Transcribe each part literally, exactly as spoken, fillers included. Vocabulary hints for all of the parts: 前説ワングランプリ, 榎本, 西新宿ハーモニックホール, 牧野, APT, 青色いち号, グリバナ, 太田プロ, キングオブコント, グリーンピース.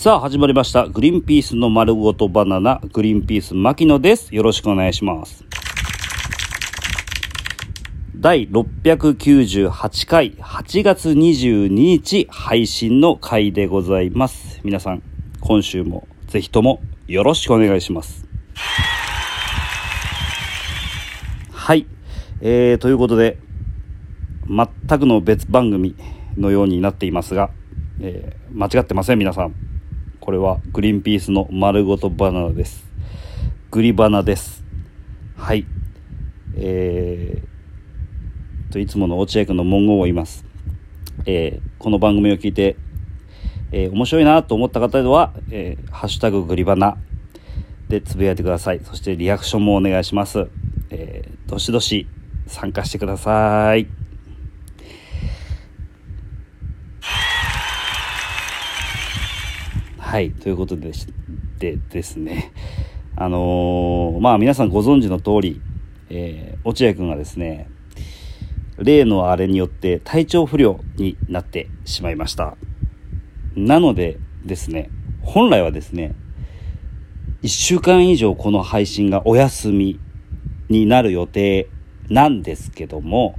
さあ始まりました、グリーンピースの丸ごとバナナ。グリーンピース牧野です。よろしくお願いします。だいろっぴゃくきゅうじゅうはちかいはちがつにじゅうににち配信の回でございます。皆さん今週もぜひともよろしくお願いします。はい、えー、ということで全くの別番組のようになっていますが、えー、間違ってません皆さん。これはグリーンピースの丸ごとバナナです。グリバナです。はい、えー、といつもの落合君の文言を言います、えー、この番組を聞いて、えー、面白いなと思った方は、えー、ハッシュタググリバナでつぶやいてください。そしてリアクションもお願いします、えー、どしどし参加してください。はい、ということで、でですね、あのー、まあ皆さんご存知の通り、えー、落合くんがですね、例のあれによって体調不良になってしまいました。なのでですね、本来はですね、いっしゅうかん以上この配信がお休みになる予定なんですけども、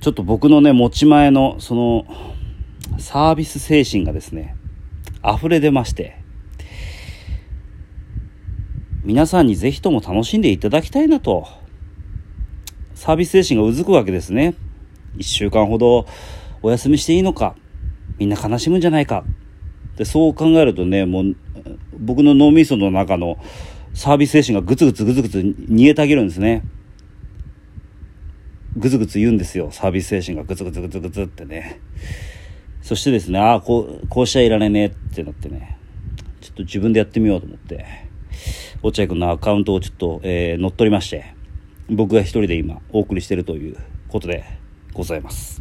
ちょっと僕のね、持ち前のそのサービス精神がですね、溢れ出まして、皆さんにぜひとも楽しんでいただきたいなとサービス精神がうずくわけですね。いっしゅうかんほどお休みしていいのか、みんな悲しむんじゃないかで、そう考えるとね、もう僕の脳みその中のサービス精神がぐつぐつぐつぐつ煮えたぎるんですね。ぐつぐつ言うんですよ、サービス精神がぐつぐつぐつぐつってね。そしてですね、ああ、こう、こうしちゃいられねえってなってね、ちょっと自分でやってみようと思って、落合くんのアカウントをちょっと、えー、乗っ取りまして、僕が一人で今、お送りしているということでございます。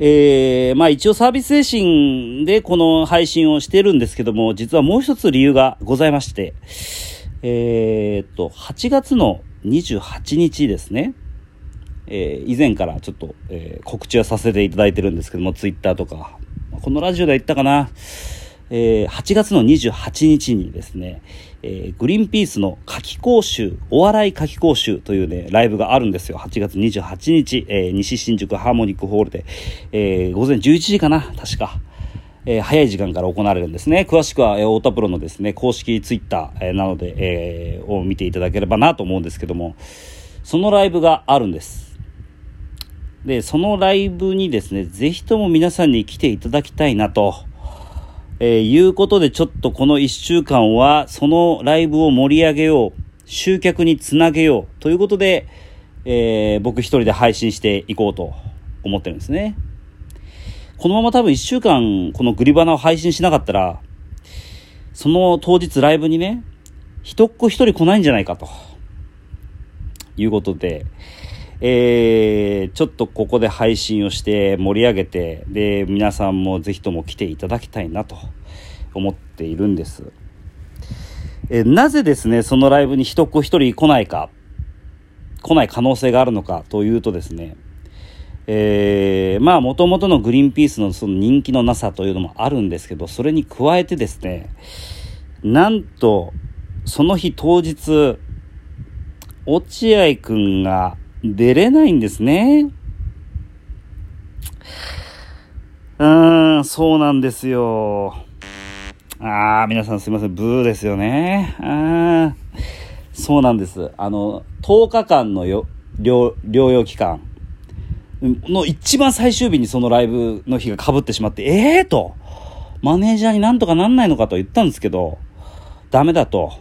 えー、まあ一応サービス精神でこの配信をしてるんですけども、実はもう一つ理由がございまして、えーっと、はちがつのにじゅうはちにちですね、えー、以前からちょっと、えー、告知はさせていただいてるんですけども、ツイッターとかこのラジオで言ったかな、えー、はちがつのにじゅうはちにちにですね、えー、グリーンピースの夏季講習、お笑い夏季講習というねライブがあるんですよ。はちがつにじゅうはちにち、えー、西新宿ハーモニックホールで、えー、ごぜんじゅういちじかな確か、えー、早い時間から行われるんですね。詳しくは、えー、太田プロのですね公式ツイッター、えー、なので、えー、を見ていただければなと思うんですけども、そのライブがあるんです。でそのライブにですね、ぜひとも皆さんに来ていただきたいなと、えー、いうことで、ちょっとこのいっしゅうかんはそのライブを盛り上げよう、集客につなげようということで、えー、僕一人で配信していこうと思ってるんですね。このまま多分いっしゅうかんこのグリバナを配信しなかったら、その当日ライブにね、一っ子一人来ないんじゃないかということで、えー、ちょっとここで配信をして盛り上げて、で皆さんもぜひとも来ていただきたいなと思っているんです。えー、なぜですねそのライブに一人一人来ないか、来ない可能性があるのかというとですね、えー、まあ元々のグリーンピースのその人気のなさというのもあるんですけど、それに加えてですね、なんとその日当日落合くんが出れないんですね。うーん、そうなんですよ。あー、皆さんすいません、ブーですよね。あー、そうなんです。あの、とおかかんのよ療、療養期間の一番最終日にそのライブの日が被ってしまって、えーと、マネージャーになんとかなんないのかと言ったんですけど、ダメだと。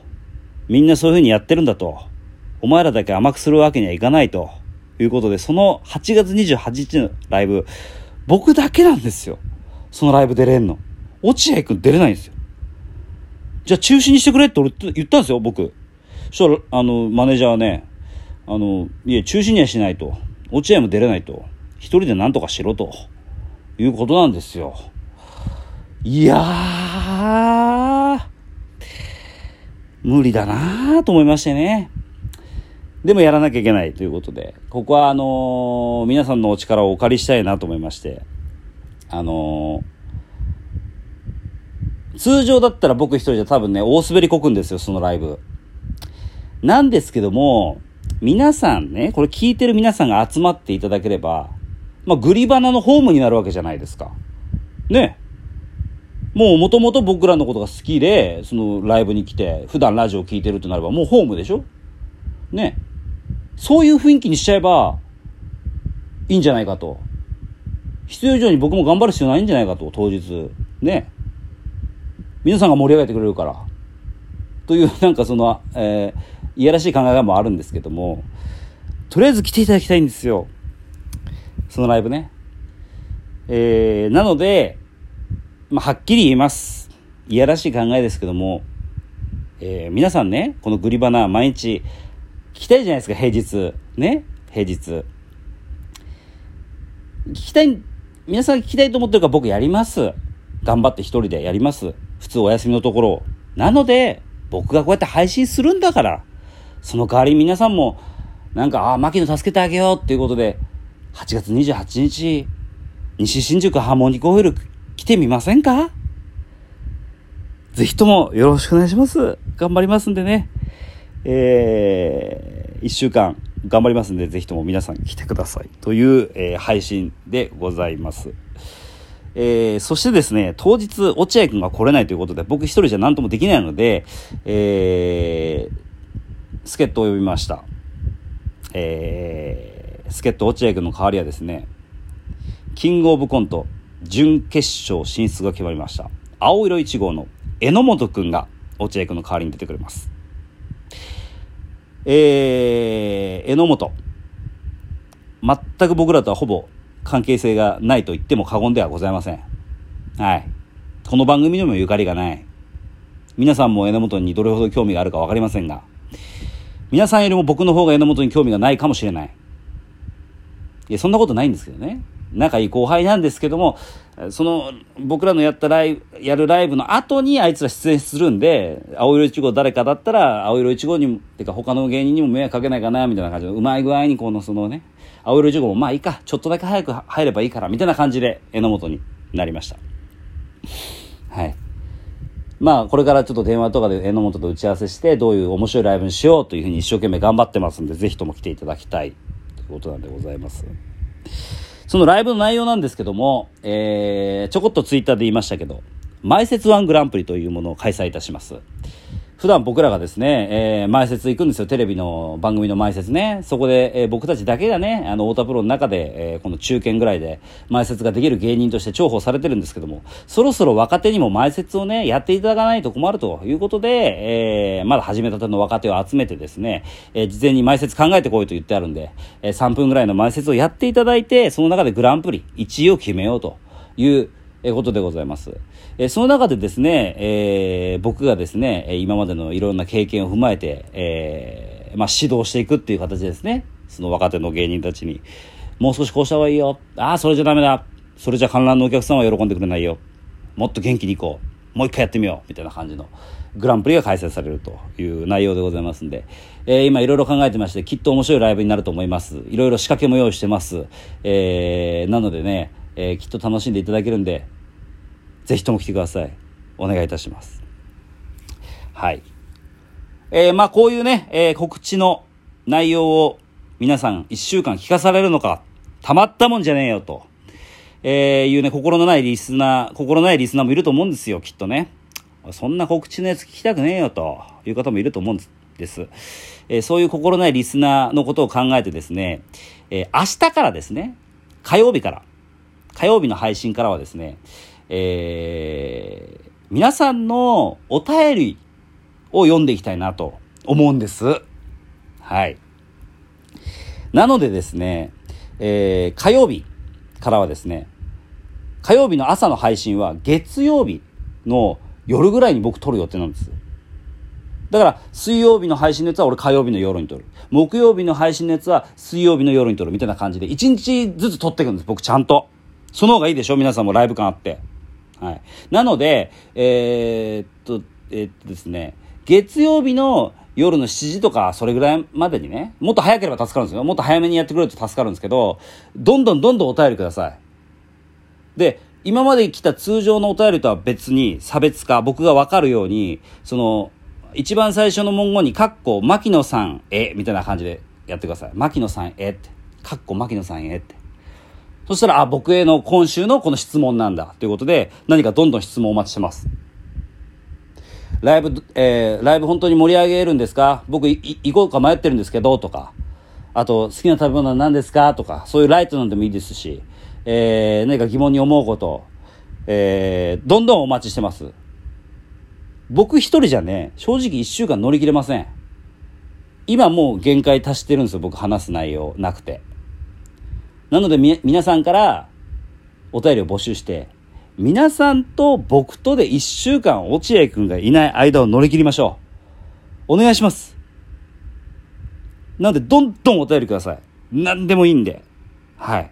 みんなそういう風にやってるんだと。お前らだけ甘くするわけにはいかないということで、そのはちがつにじゅうはちにちのライブ、僕だけなんですよ。そのライブ出れんの。落合くん出れないんですよ。じゃあ中止にしてくれって俺言ったんですよ、僕。そしたら、あの、マネージャーはね、あの、いや、中止にはしないと。落合も出れないと。一人でなんとかしろと。いうことなんですよ。いやー、無理だなーと思いましてね。でもやらなきゃいけないということで、ここはあのー、皆さんのお力をお借りしたいなと思いまして、あのー、通常だったら僕一人じゃ多分ね大滑りこくんですよ、そのライブなんですけども、皆さんね、これ聞いてる皆さんが集まっていただければ、まあグリバナのホームになるわけじゃないですかね。もうもともと僕らのことが好きでそのライブに来て普段ラジオ聞いてるとなればもうホームでしょね。そういう雰囲気にしちゃえばいいんじゃないかと。必要以上に僕も頑張る必要ないんじゃないかと、当日ね、皆さんが盛り上げてくれるからという、なんかその、えー、いやらしい考えもあるんですけども、とりあえず来ていただきたいんですよ、そのライブね。えー、なので、まあ、はっきり言います、いやらしい考えですけども、えー、皆さんね、このグリバナ毎日聞きたいじゃないですか、平日ね、平日聞きたい、皆さん聞きたいと思ってるから僕やります、頑張って一人でやります、普通お休みのところなので。僕がこうやって配信するんだから、その代わり皆さんもなんか、ああ牧野助けてあげようっていうことではちがつにじゅうはちにち西新宿ハーモニコホイール来てみませんか。ぜひともよろしくお願いします。頑張りますんでね、えー、いっしゅうかん頑張りますんで、ぜひとも皆さん来てくださいという、えー、配信でございます。えー、そしてですね、当日落合くんが来れないということで僕一人じゃ何ともできないので、えー、助っ人を呼びました。えー、助っ人落合くんの代わりはですね、キングオブコント準決勝進出が決まりました青色いち号の榎本くんが落合くんの代わりに出てくれます。えー、榎本、全く僕らとはほぼ関係性がないと言っても過言ではございません。はい。この番組にもゆかりがない。皆さんも榎本にどれほど興味があるか分かりませんが、皆さんよりも僕の方が榎本に興味がないかもしれない。いや、そんなことないんですけどね。仲いい後輩なんですけども、その僕らのやったライブ、やるライブの後にあいつら出演するんで、青色いち号誰かだったら青色いち号にも、てか他の芸人にも迷惑かけないかなみたいな感じで、うまい具合にこのそのね、青色いち号もまあいいか、ちょっとだけ早く入ればいいからみたいな感じで榎本になりました。はい。まあこれからちょっと電話とかで榎本と打ち合わせして、どういう面白いライブにしようというふうに一生懸命頑張ってますんで、ぜひとも来ていただきたいということなんでございます。そのライブの内容なんですけども、えー、ちょこっとツイッターで言いましたけど、前節ワングランプリというものを開催いたします。普段僕らがですね、えー、前節行くんですよ、テレビの番組の前節ね。そこで、えー、僕たちだけがね、あの太田プロの中で、えー、この中堅ぐらいで前節ができる芸人として重宝されてるんですけども、そろそろ若手にも前節をねやっていただかないと困るということで、えー、まだ始めたての若手を集めてですね、えー、事前に前節考えてこいと言ってあるんで、えー、さんぷんぐらいの前節をやっていただいて、その中でグランプリいちいを決めようということでございます。えその中でですね、えー、僕がですね、今までのいろんな経験を踏まえて、えーまあ、指導していくっていう形ですね。その若手の芸人たちに、もう少しこうした方がいいよ、ああそれじゃダメだ、それじゃ観覧のお客さんは喜んでくれないよ、もっと元気にいこう、もう一回やってみようみたいな感じのグランプリが開催されるという内容でございますんで、えー、今いろいろ考えてまして、きっと面白いライブになると思います。いろいろ仕掛けも用意してます。えー、なのでね、えー、きっと楽しんでいただけるんで、ぜひとも来てください。お願いいたします。はい。えー、まあこういうね、えー、告知の内容を皆さんいっしゅうかん聞かされるのか、たまったもんじゃねえよと、えー、いうね、心のないリスナー、心ないリスナーもいると思うんですよ、きっとね。そんな告知のやつ聞きたくねえよという方もいると思うんです。えー、そういう心ないリスナーのことを考えてですね、えー、明日からですね、火曜日から、火曜日の配信からはですね、えー、皆さんのお便りを読んでいきたいなと思うんです。はい。なのでですね、えー、火曜日からはですね、火曜日の朝の配信は月曜日の夜ぐらいに僕撮る予定なんです。だから水曜日の配信のやつは俺火曜日の夜に撮る、木曜日の配信のやつは水曜日の夜に撮るみたいな感じでいちにちずつ撮っていくんです、僕ちゃんと。その方がいいでしょ、皆さんもライブ感あって。はい、なので、えー、っと、えー、っとですね、月曜日の夜のしちじとか、それぐらいまでにね、もっと早ければ助かるんですよ。もっと早めにやってくれると助かるんですけど、どんどんどんどんお便りください。で、今まで来た通常のお便りとは別に差別化、僕が分かるようにその一番最初の文言にかっこ牧野さんへみたいな感じでやってください。牧野さんへってかっこ牧野さんへって、そしたらあ僕への今週のこの質問なんだということで、何かどんどん質問お待ちしてます。ライブ、えー、ライブ本当に盛り上げるんですか、僕行こうか迷ってるんですけどとか、あと好きな食べ物は何ですかとか、そういうライトなんでもいいですし、えー、何か疑問に思うこと、えー、どんどんお待ちしてます。僕一人じゃね、正直いっしゅうかん乗り切れません。今もう限界達してるんですよ、僕話す内容なくて。なのでみ皆さんからお便りを募集して、皆さんと僕とでいっしゅうかん落合くんがいない間を乗り切りましょう。お願いします。なのでどんどんお便りください。何でもいいんで、はい、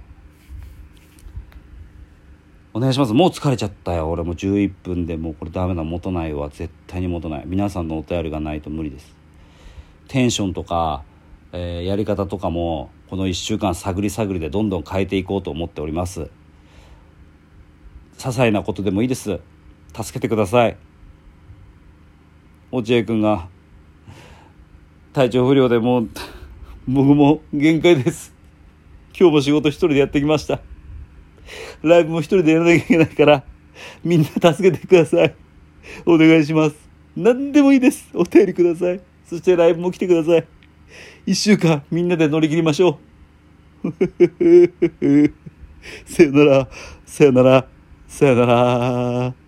お願いします。もう疲れちゃったよ。俺もうじゅういっぷんでもうこれダメだ、持たないわ、絶対に持たない。皆さんのお便りがないと無理です。テンションとか、えー、やり方とかもこのいっしゅうかん探り探りでどんどん変えていこうと思っております。些細なことでもいいです。助けてください。落合くんが体調不良でもう僕も限界です。今日も仕事一人でやってきました。ライブも一人でやらなきゃいけないから、みんな助けてください。お願いします。何でもいいです。お便りください。そしてライブも来てください。一週間みんなで乗り切りましょう。さよなら、さよなら、さよなら。